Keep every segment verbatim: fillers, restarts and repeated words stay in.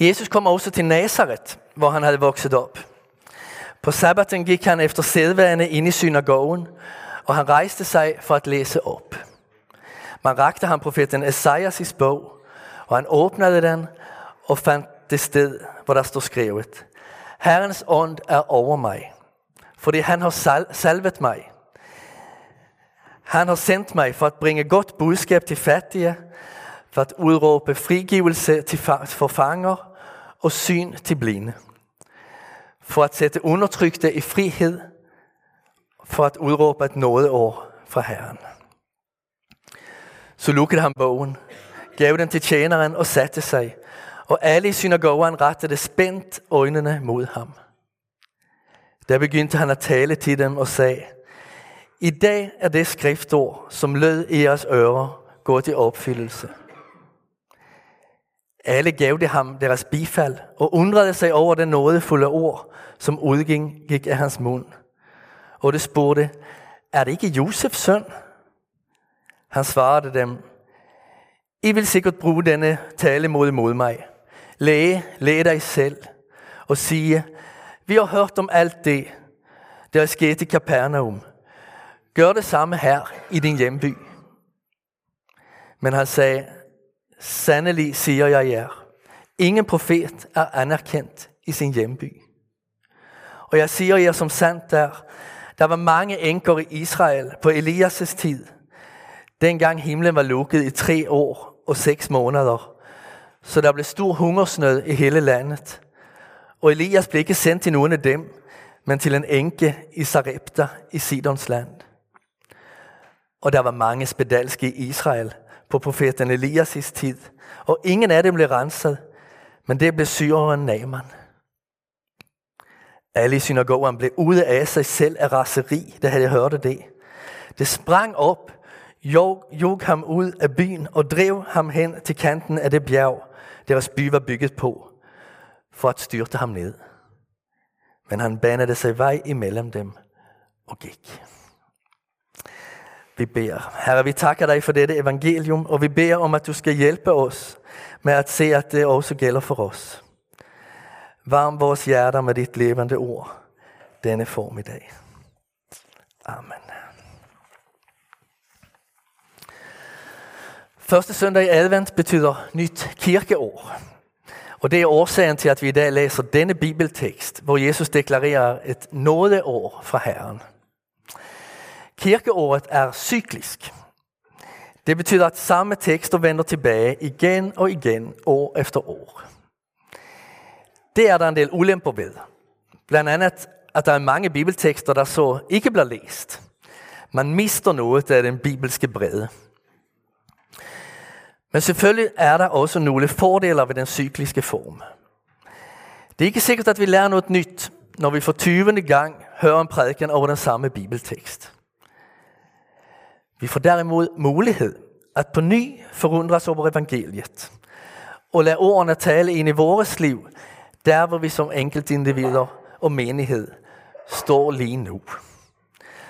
Jesus kom også til Nasaret, hvor han havde vokset op. På sabbaten gik han efter sædvane ind i synagogen, og han rejste sig for at læse op. Man rakte ham profeten Esajas' bog, og han åbnede den og fandt det sted, hvor der står skrevet: Herrens ånd er over mig, fordi han har sal- salvet mig. Han har sendt mig for at bringe godt budskab til fattige, for at udråbe frigivelse til fanger og syn til blinde, for at sætte undertrykte i frihed, for at udråbe et nådeår fra Herren. Så lukkede han bogen, gav den til tjeneren og satte sig, og alle i synagogen rettede spændt øjnene mod ham. Der begyndte han at tale til dem og sagde: I dag er det skriftord, som lød i jeres ører, gået i opfyldelse. Alle gav det ham deres bifald og undrede sig over det nådefulde ord, som udgik af hans mund. Og det spurgte: Er det ikke Josefs søn? Han svarede dem: I vil sikkert bruge denne tale mod mod mig. Læge, læg dig selv og sige: Vi har hørt om alt det, der er sket i Capernaum. Gør det samme her i din hjemby. Men han sagde: Sandelig siger jeg jer, ingen profet er anerkendt i sin hjemby. Og jeg siger jer som sandt der, der var mange enker i Israel på Elias' tid, dengang himlen var lukket i tre år og seks måneder, så der blev stor hungersnød i hele landet. Og Elias blev ikke sendt til nogen af dem, men til en enke i Sarepta i Sidons land. Og der var mange spedalske i Israel på profeten Elias' tid, og ingen af dem blev renset, men det blev syreren Naaman. Alle i synagogen blev ude af sig selv af raseri, da han hørte det. Det sprang op, jog, jog ham ud af byen og drev ham hen til kanten af det bjerg, deres by var bygget på, for at styrte ham ned. Men han banede sig vej imellem dem og gik. Vi beder: Herre, vi takker dig for dette evangelium, og vi beder om, at du skal hjælpe os med at se, at det også gælder for os. Varm vores hjerter med dit levende ord denne formiddag. Amen. Første søndag i advent betyder nyt kirkeår. Og det er årsagen til, at vi i dag læser denne bibeltekst, hvor Jesus deklarerer et nådeår fra Herren. Kirkeåret er cyklisk. Det betyder, at samme tekster vender tilbage igen og igen, år efter år. Det er der en del ulemper ved. Blandt andet, at der er mange bibeltekster, der så ikke bliver læst. Man mister noget af den bibelske bredde. Men selvfølgelig er der også nogle fordele ved den cykliske form. Det er ikke sikkert, at vi lærer noget nyt, når vi for tyvende gang hører en prædiken over den samme bibeltekst. Vi får derimod mulighed at på ny forundres over evangeliet og lade ordene tale ind i vores liv, der hvor vi som enkeltindivider og menighed står lige nu.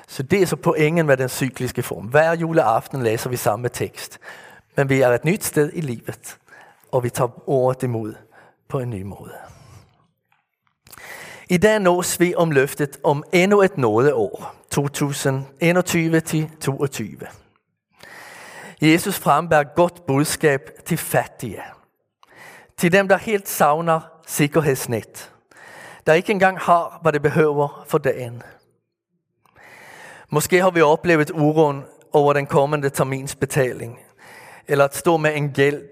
Så det er så pointen med den cykliske form. Hver juleaften læser vi samme tekst, men vi er et nyt sted i livet, og vi tager ordet imod på en ny måde. I dag nås vi om løftet om endnu et nådeår, to tusind enogtyve til toogtyve. Jesus frembærer godt budskab til fattige. Til dem, der helt savner sikkerhedsnet. Der ikke engang har, hvad det behøver for dagen. Måske har vi oplevet uroen over den kommende terminsbetaling. Eller at stå med en gæld,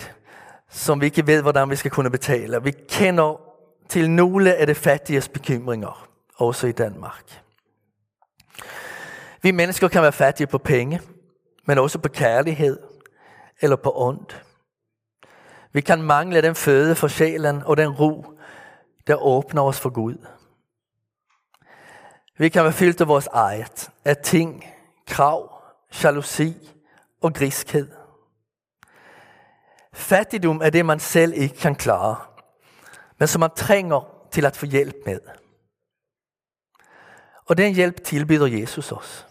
som vi ikke ved, hvordan vi skal kunne betale. Vi kender til nogle af de fattiges bekymringer, også i Danmark. Vi mennesker kan være fattige på penge, men også på kærlighed eller på ånd. Vi kan mangle den føde for sjælen og den ro, der åbner os for Gud. Vi kan være fyldt af vores eget, af ting, krav, jalousi og griskhed. Fattigdom er det, man selv ikke kan klare, men som man trænger til at få hjælp med. Og den hjælp tilbyder Jesus os.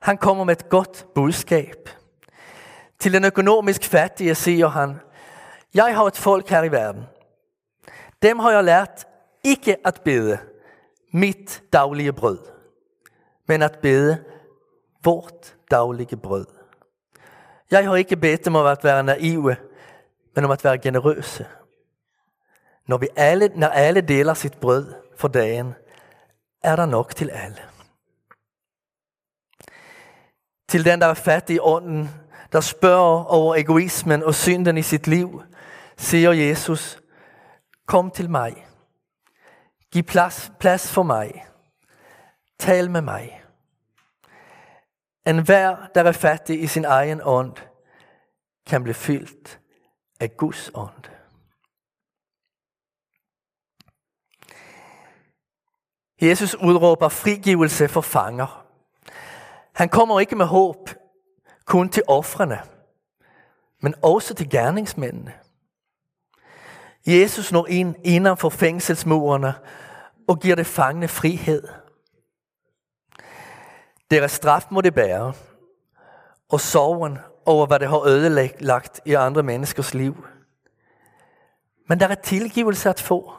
Han kommer med et godt budskab. Til den økonomisk fattige siger han: Jeg har et folk her i verden, Dem har jeg lært ikke at bede mit daglige brød, men at bede vort daglige brød. Jeg har ikke bedt dem om at være naive, men om at være generøse. Når, vi alle, når alle deler sit brød for dagen, er der nok til alle. Til den, der er fattig i ånden, der spørger over egoismen og synden i sit liv, siger Jesus: kom til mig. Giv plads, plads for mig. Tal med mig. En hver, der er fattig i sin egen ånd, kan blive fyldt af Guds ånd. Jesus udråber frigivelse for fanger. Han kommer ikke med håb kun til ofrene, men også til gerningsmændene. Jesus når ind inden for fængselsmurene og giver det fangne frihed. Deres straf må det bære, og sorgen over, hvad det har ødelagt i andre menneskers liv. Men der er tilgivelse at få.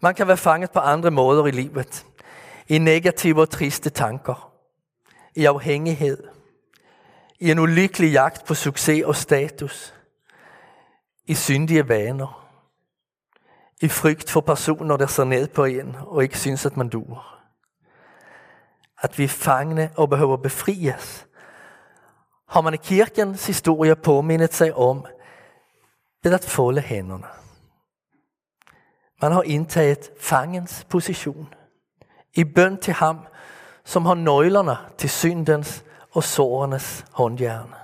Man kan være fanget på andre måder i livet. I negative og triste tanker. I afhængighed. I en ulykkelig jagt på succes og status. I syndige vaner. I frygt for personer, der ser ned på en og ikke synes, at man duer. At vi er fangne og behøver befries, har man i kirkens historie påmindet sig om ved at folde hænderne. Man har indtaget fangens position i bøn til ham, som har nøglerne til syndens og sårenes håndjern.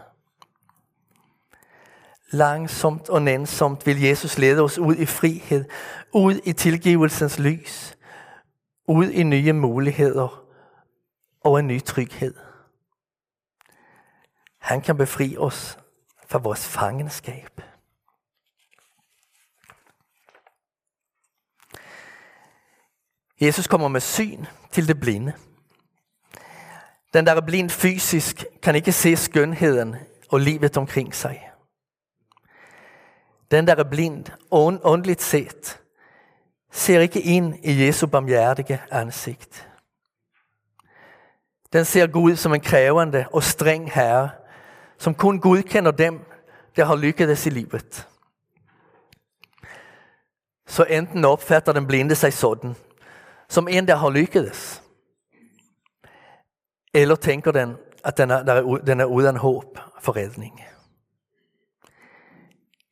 Langsomt og nænsomt vil Jesus lede os ud i frihed, ud i tilgivelsens lys, ud i nye muligheder og en ny tryghed. Han kan befri os fra vores fangenskab. Jesus kommer med syn til det blinde. Den, der er blind fysisk, kan ikke se skønheden og livet omkring sig. Den, der er blind og åndeligt set, ser ikke ind i Jesu barmhjertige ansigt. Den ser Gud som en krævende og streng herre, som kun Gud kender dem, der har lykkedes i livet. Så enten opfatter den blinde sig sådan, som en, der har lykkedes. Eller tænker den, at den er, den er uden håb for redning.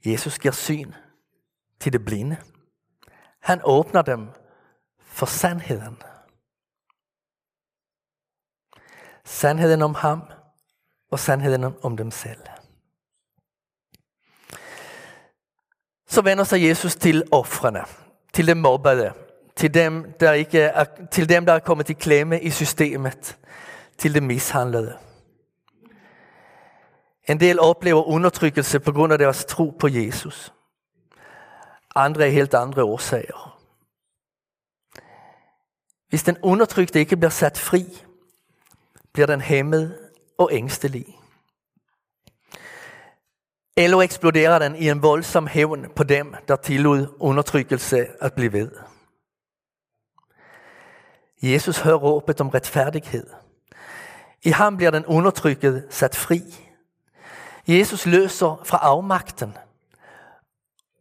Jesus giver syn til det blinde. Han åbner dem for sandheden. Sandheden om ham og sandheden om dem selv. Så vender sig Jesus til ofrene, til de mobbede, til dem, der ikke er, til dem, der er kommet i klemme i systemet, til de mishandlede. En del oplever undertrykkelse på grund af deres tro på Jesus. Andre er helt andre årsager. Hvis den undertrykte ikke bliver sat fri, bliver den hæmmet og ængstelig. Eller eksploderer den i en voldsom hævn på dem, der tillod undertrykkelse at blive ved. Jesus hører råbet om retfærdighed. I ham bliver den undertrykkede sat fri. Jesus løser fra afmagten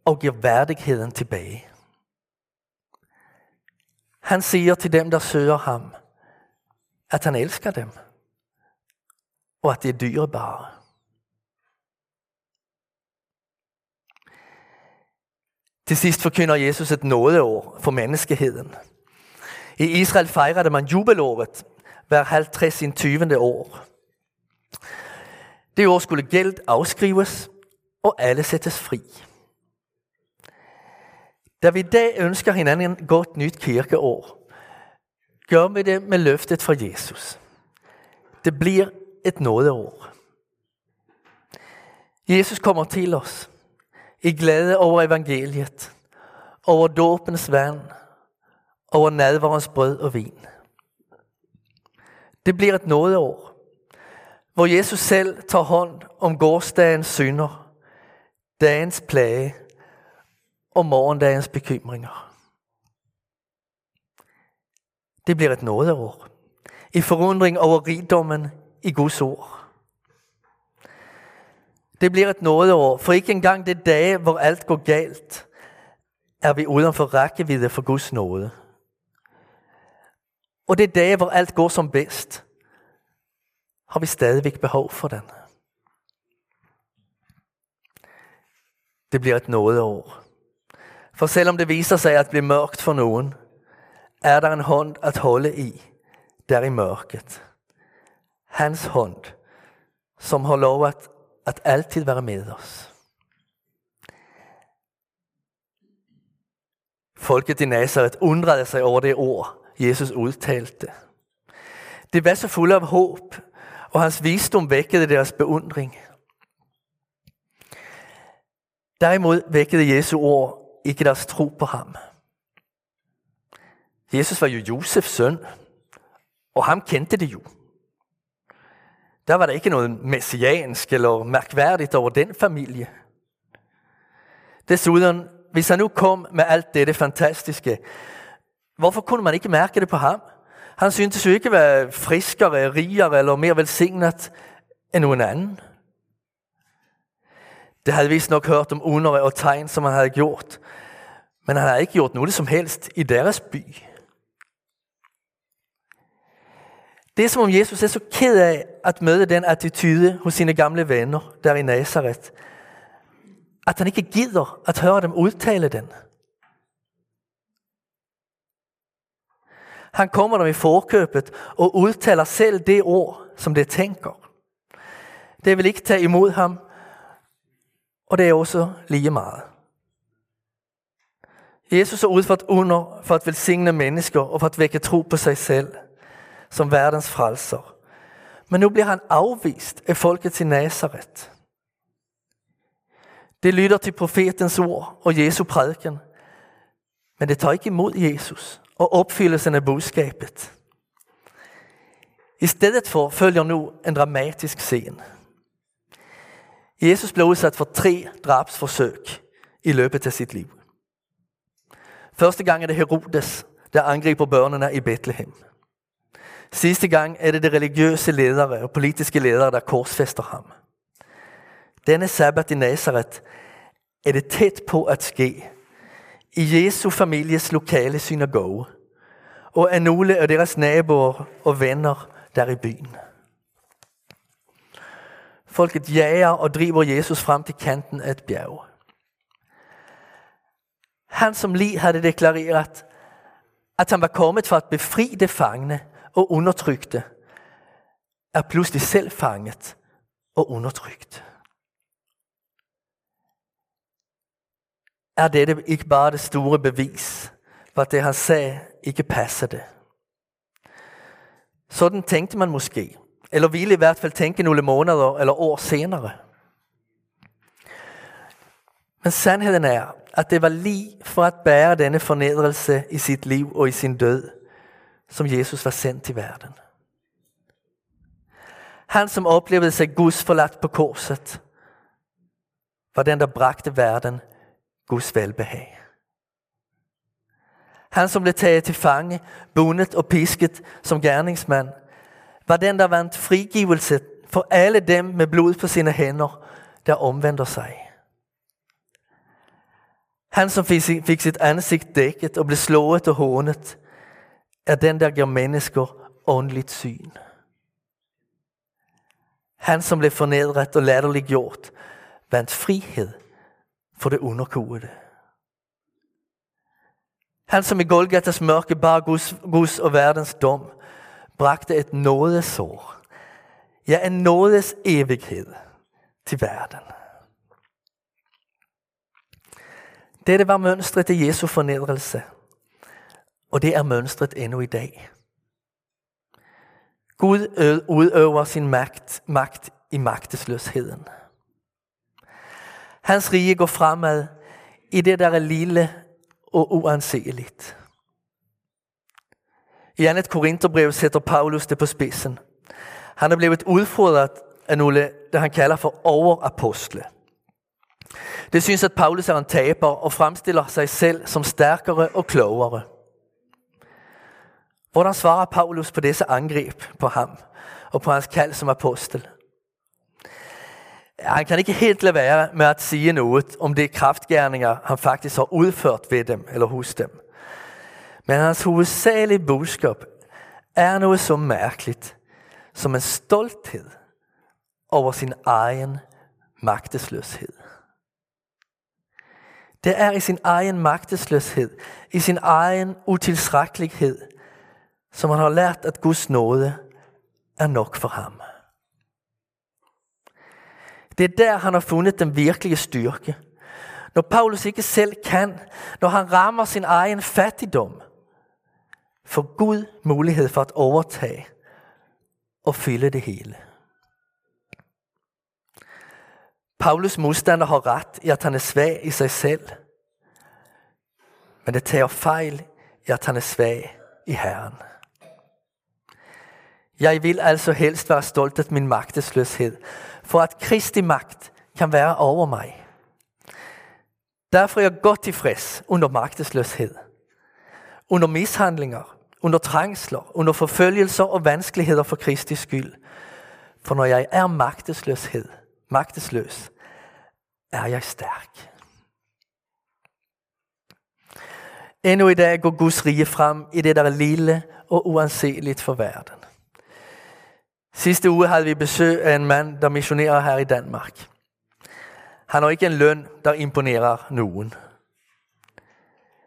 og giver værdigheden tilbage. Han siger til dem, der søger ham, at han elsker dem, og at de er dyrebare. Til sidst forkynder Jesus et nådeår for menneskeheden. I Israel fejrede man jubelåret hver halvtredsindstyvende år. Det år skulle gæld afskrives, og alle sættes fri. Da vi i dag ønsker hinanden et godt nyt kirkeår, gør vi det med løftet fra Jesus. Det bliver et nådeår. Jesus kommer til os i glæde over evangeliet, over dåbens vand, over nadverens brød og vin. Det bliver et nådeår, hvor Jesus selv tager hånd om gårdsdagens synder, dagens plage og morgendagens bekymringer. Det bliver et nådeår. I forundring over rigdommen i Guds ord. Det bliver et nådeår, for ikke engang det dage, hvor alt går galt, er vi uden for rækkevidde for Guds nåde. Og det dage, hvor alt går som bedst, har vi stadigvæk behov for den. Det bliver et nådeår. For selvom det viser sig at blive mørkt for nogen, er der en hånd at holde i, der i mørket. Hans hånd, som har lovet at altid være med os. Folket i Nasaret undrede sig over det ord, Jesus udtalte. Det var så fuld af håb, og hans visdom vækkede deres beundring. Derimod vækkede Jesu ord ikke deres tro på ham. Jesus var jo Josefs søn, og ham kendte det jo. Der var der ikke noget messiansk eller mærkværdigt over den familie. Desuden, hvis han nu kom med alt dette fantastiske, hvorfor kunne man ikke mærke det på ham? Han syntes jo ikke at være friskere, rigere eller mere velsignet end nogen anden. Det havde vist nok hørt om under og tegn, som han havde gjort. Men han havde ikke gjort noget som helst i deres by. Det er som om Jesus er så ked af at møde den attitude hos sine gamle venner der i Nasaret, at han ikke gider at høre dem udtale den. Han kommer dem i forkøbet og udtaler selv det ord, som de tænker. Det vil ikke tage imod ham, og det er også lige meget. Jesus er udført under for at velsigne mennesker og for at vække tro på sig selv som verdens frelser. Men nu bliver han afvist af folket til Nasaret. Det lytter til profetens ord og Jesu prædiken, men det tager ikke imod Jesus og opfyldelsen af budskabet. I stedet for følger nu en dramatisk scene. Jesus blev udsat for tre drabsforsøg i løbet af sit liv. Første gang er det Herodes, der angriber børnene i Betlehem. Sidste gang er det de religiøse ledere og politiske ledere, der korsfester ham. Denne sabbat i Nasaret er det tæt på at ske i Jesu families lokale synagoge og af nogle af deres naboer og venner der i byen. Folket jager og driver Jesus frem til kanten af et bjerg. Han som lige havde deklareret, at han var kommet for at befri det fangne og undertrykte, er pludselig selv fanget og undertrykt. Er dette ikke bare det store bevis, for det han sagde ikke passede? Sådan tænkte man måske, eller ville i hvert fald tænke nogle måneder eller år senere. Men sandheden er, at det var lige for at bære denne fornedrelse i sit liv og i sin død, som Jesus var sendt til verden. Han, som oplevede sig Guds forladt på korset, var den, der bragte verden Guds velbehag. Han, som blev taget til fange, bundet og pisket som gerningsmand, var den, der vandt frigivelse for alle dem med blod på sine hænder, der omvender sig. Han, som fik sit ansigt dækket og blev slået og hånet, er den, der giver mennesker åndeligt syn. Han, som blev fornedret og latterliggjort, vandt frihed for det underkuede. Han, som i Golgathas mørke bar Guds, Guds og verdens dom, bragte et nådesår, ja, en nådes evighed til verden. Dette var mønstret i Jesu fornedrelse, og det er mønstret endnu i dag. Gud udøver sin magt, magt i magtesløsheden. Hans rige går fremad i det, der er lille og uanseligt. I andet Korinterbrev sætter Paulus det på spidsen. Han er blevet udfordret af nogle, det han kalder for overapostle. Det synes, at Paulus er en taber og fremstiller sig selv som stærkere og klogere. Hvordan svarer Paulus på disse angreb på ham og på hans kald som apostel? Han kan ikke helt lade være med at sige noget om de kraftgerninger, han faktisk har udført ved dem eller hos dem. Men hans hovedsagelige budskab er noget så mærkeligt som en stolthed over sin egen magtesløshed. Det er i sin egen magtesløshed, i sin egen utilstrækkelighed, som han har lært, at Guds nåde er nok for ham. Det er der, han har fundet den virkelige styrke. Når Paulus ikke selv kan, når han rammer sin egen fattigdom, får Gud mulighed for at overtage og fylde det hele. Paulus modstander har ret i, at han er svag i sig selv, men det tager fejl i, at han er svag i Herren. Jeg vil altså helst være stolt af min magtesløshed, for at Kristi magt kan være over mig. Derfor er jeg godt tilfreds under magtesløshed, under mishandlinger, under trængsler, under forfølgelser og vanskeligheder for Kristi skyld. For når jeg er magtesløshed, magtesløs, er jeg stærk. Endnu i dag går Guds rige frem i det, der er lille og uanseligt for verden. Sidste uge havde vi besøg af en mand, der missionerer her i Danmark. Han har ikke en løn, der imponerer nogen.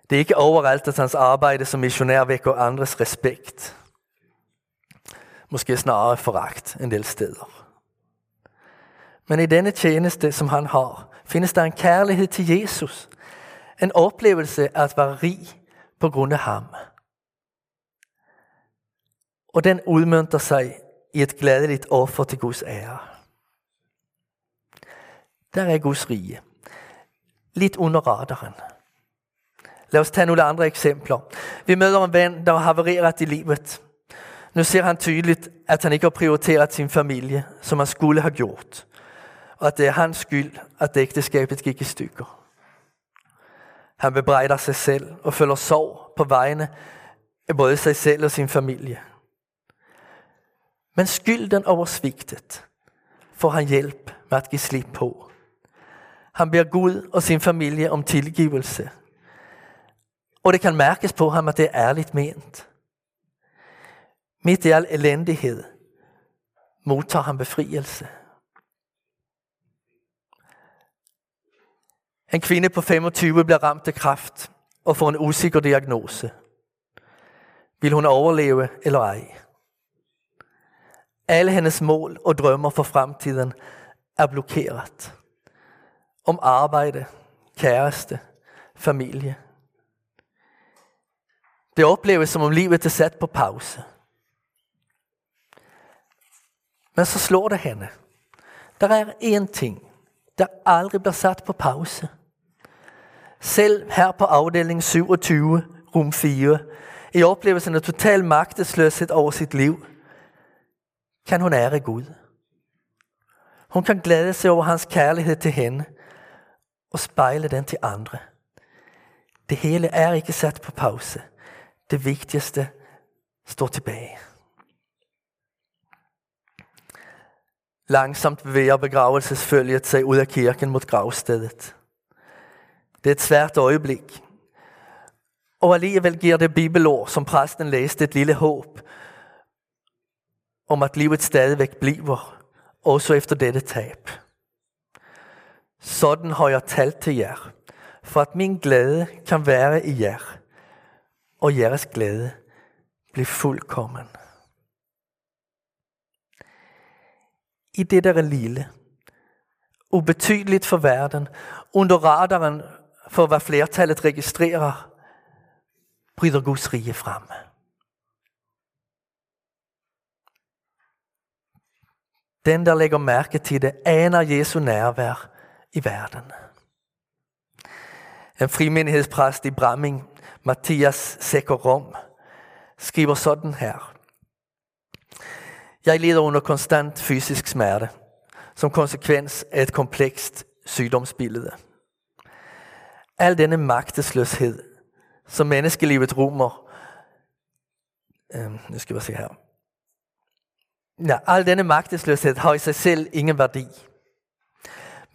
Det er ikke overalt, at hans arbejde som missionær vækker andres respekt. Måske snarere foragt en del steder. Men i denne tjeneste, som han har, findes der en kærlighed til Jesus. En oplevelse af at være rig på grund af ham. Og den udmønter sig i et glædeligt offer til Guds ære. Der er Guds rige. Lidt under radaren. Lad os tage nogle andre eksempler. Vi møder en ven, der har havareret i livet. Nu ser han tydeligt, at han ikke har prioriteret sin familie, som han skulle have gjort. Og at det er hans skyld, at ægteskabet gik i stykker. Han bebrejder sig selv og føler sorg på vegne af både sig selv og sin familie. Men skylden over svigtet får han hjælp med at give slip på. Han beder Gud og sin familie om tilgivelse. Og det kan mærkes på ham, at det er ærligt ment. Midt i al elendighed modtager han befrielse. En kvinde på femogtyve bliver ramt af kræft og får en usikker diagnose. Vil hun overleve eller ej? Alle hendes mål og drømmer for fremtiden er blokeret. Om arbejde, kæreste, familie. Det opleves som om livet er sat på pause. Men så slår det hende. Der er én ting, der aldrig bliver sat på pause. Selv her på afdeling syvogtyve, rum fire, i oplevelsen af total magtesløshed over sit liv, kan hun ære Gud. Hun kan glæde sig over hans kærlighed til hende og spejle den til andre. Det hele er ikke sat på pause. Det vigtigste står tilbage. Langsomt bevæger begravelsesfølget sig ud af kirken mod gravstedet. Det er et svært øjeblik. Og alligevel giver det bibelord, som præsten læste, et lille håb om at livet stadigvæk bliver, også efter dette tab. Sådan har jeg talt til jer, for at min glæde kan være i jer, og jeres glæde bliver fuldkommen. I det, der er lille, ubetydeligt for verden, under radaren for, hvad flertallet registrerer, bryder Guds rige frem. Den, der lægger mærke til det, aner Jesu nærvær i verden. En frimenighedspræst i Bramming, Matthias Sekorom, skriver sådan her. Jeg lider under konstant fysisk smerte, som konsekvens af et komplekst sygdomsbillede. Al denne magtesløshed, som menneskelivet rummer. Øhm, nu skal vi se her. Ja, al denne magtesløshed har i sig selv ingen værdi.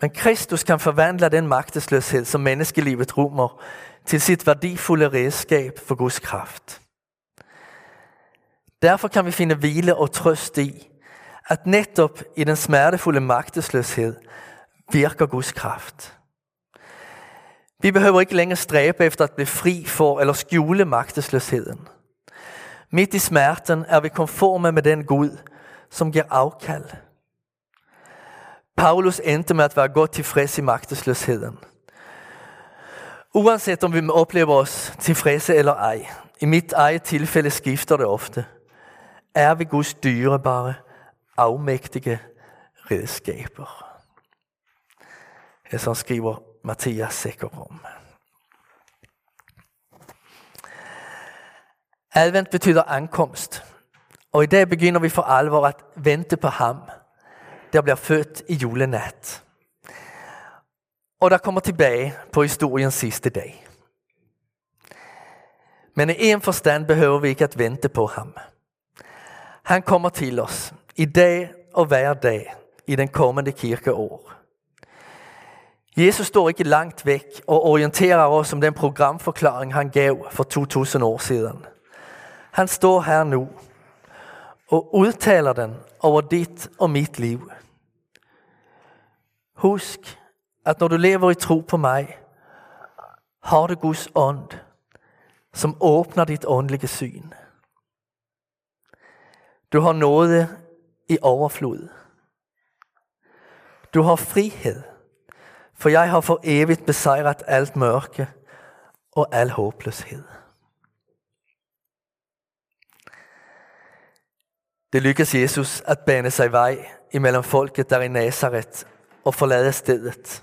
Men Kristus kan forvandle den magtesløshed, som menneskelivet rummer, til sit værdifulde redskab for Guds kraft. Derfor kan vi finde hvile og trøst i, at netop i den smertefulde magtesløshed virker Guds kraft. Vi behøver ikke længere stræbe efter at blive fri for eller skjule magtesløsheden. Midt i smerten er vi konforme med den Gud, som giver afkald. Paulus endte med at være godt tilfreds i magtesløsheden. Uanset om vi oplever os tilfredse eller ej, i mit eget tilfælde skifter det ofte, er vi Guds dyrebare, afmægtige redskaber. Sådan skriver Matthias Sekorom. Advent betyder ankomst, og i dag begynder vi for alvor at vente på ham, der bliver født i julenat. Og der kommer tilbage på historiens sidste dag. Men i en forstand behøver vi ikke at vente på ham. Han kommer til os i dag og hver dag i den kommende kirkeår. Jesus står ikke langt væk og orienterer os om den programforklaring, han gav for to tusind år siden. Han står her nu og udtaler den over dit og mit liv. Husk, at når du lever i tro på mig, har du Guds ånd, som åbner dit åndelige syn. Du har nåde i overflod. Du har frihed, for jeg har for evigt besejret alt mørke og al håbløshed. Det lykkes Jesus at bane sig vej imellem folket der i Nasaret og forlade stedet.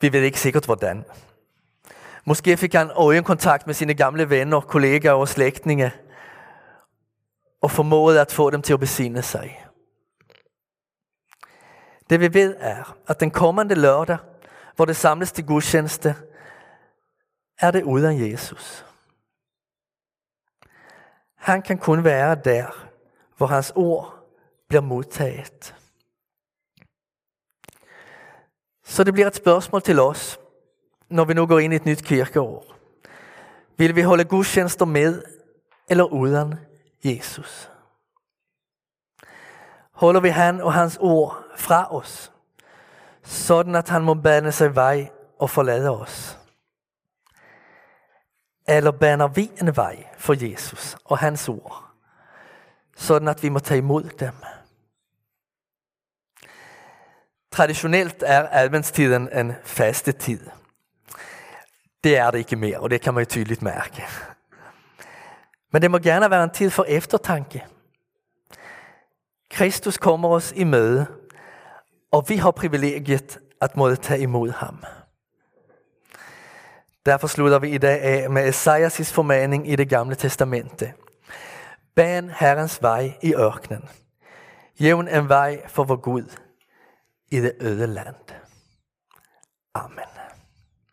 Vi ved ikke sikkert hvordan. Måske fik han øjenkontakt med sine gamle venner, kollegaer og slægtninge og formåede at få dem til at besinde sig. Det vi ved er, at den kommende lørdag, hvor det samles til gudstjeneste, er det uden Jesus. Han kan kun være der, hvor hans ord bliver modtaget. Så det bliver et spørgsmål til os, når vi nu går ind i et nyt kirkeår. Vil vi holde gudstjenester med eller uden Jesus? Holder vi han og hans ord fra os, sådan at han må bane sig vej og forlade os? Eller baner vi en vej for Jesus og hans ord, sådan at vi må tage imod dem? Traditionelt er adventstiden en fastetid. Det er det ikke mere, og det kan man jo tydeligt mærke. Men det må gerne være en tid for eftertanke. Kristus kommer os i møde, og vi har privilegiet at måtte tage imod ham. Derfor slutter vi i dag af med Esajas' formaning i det gamle testamente. Ban Herrens vej i ørkenen. Jævn en vej for vor Gud i det øde land. Amen.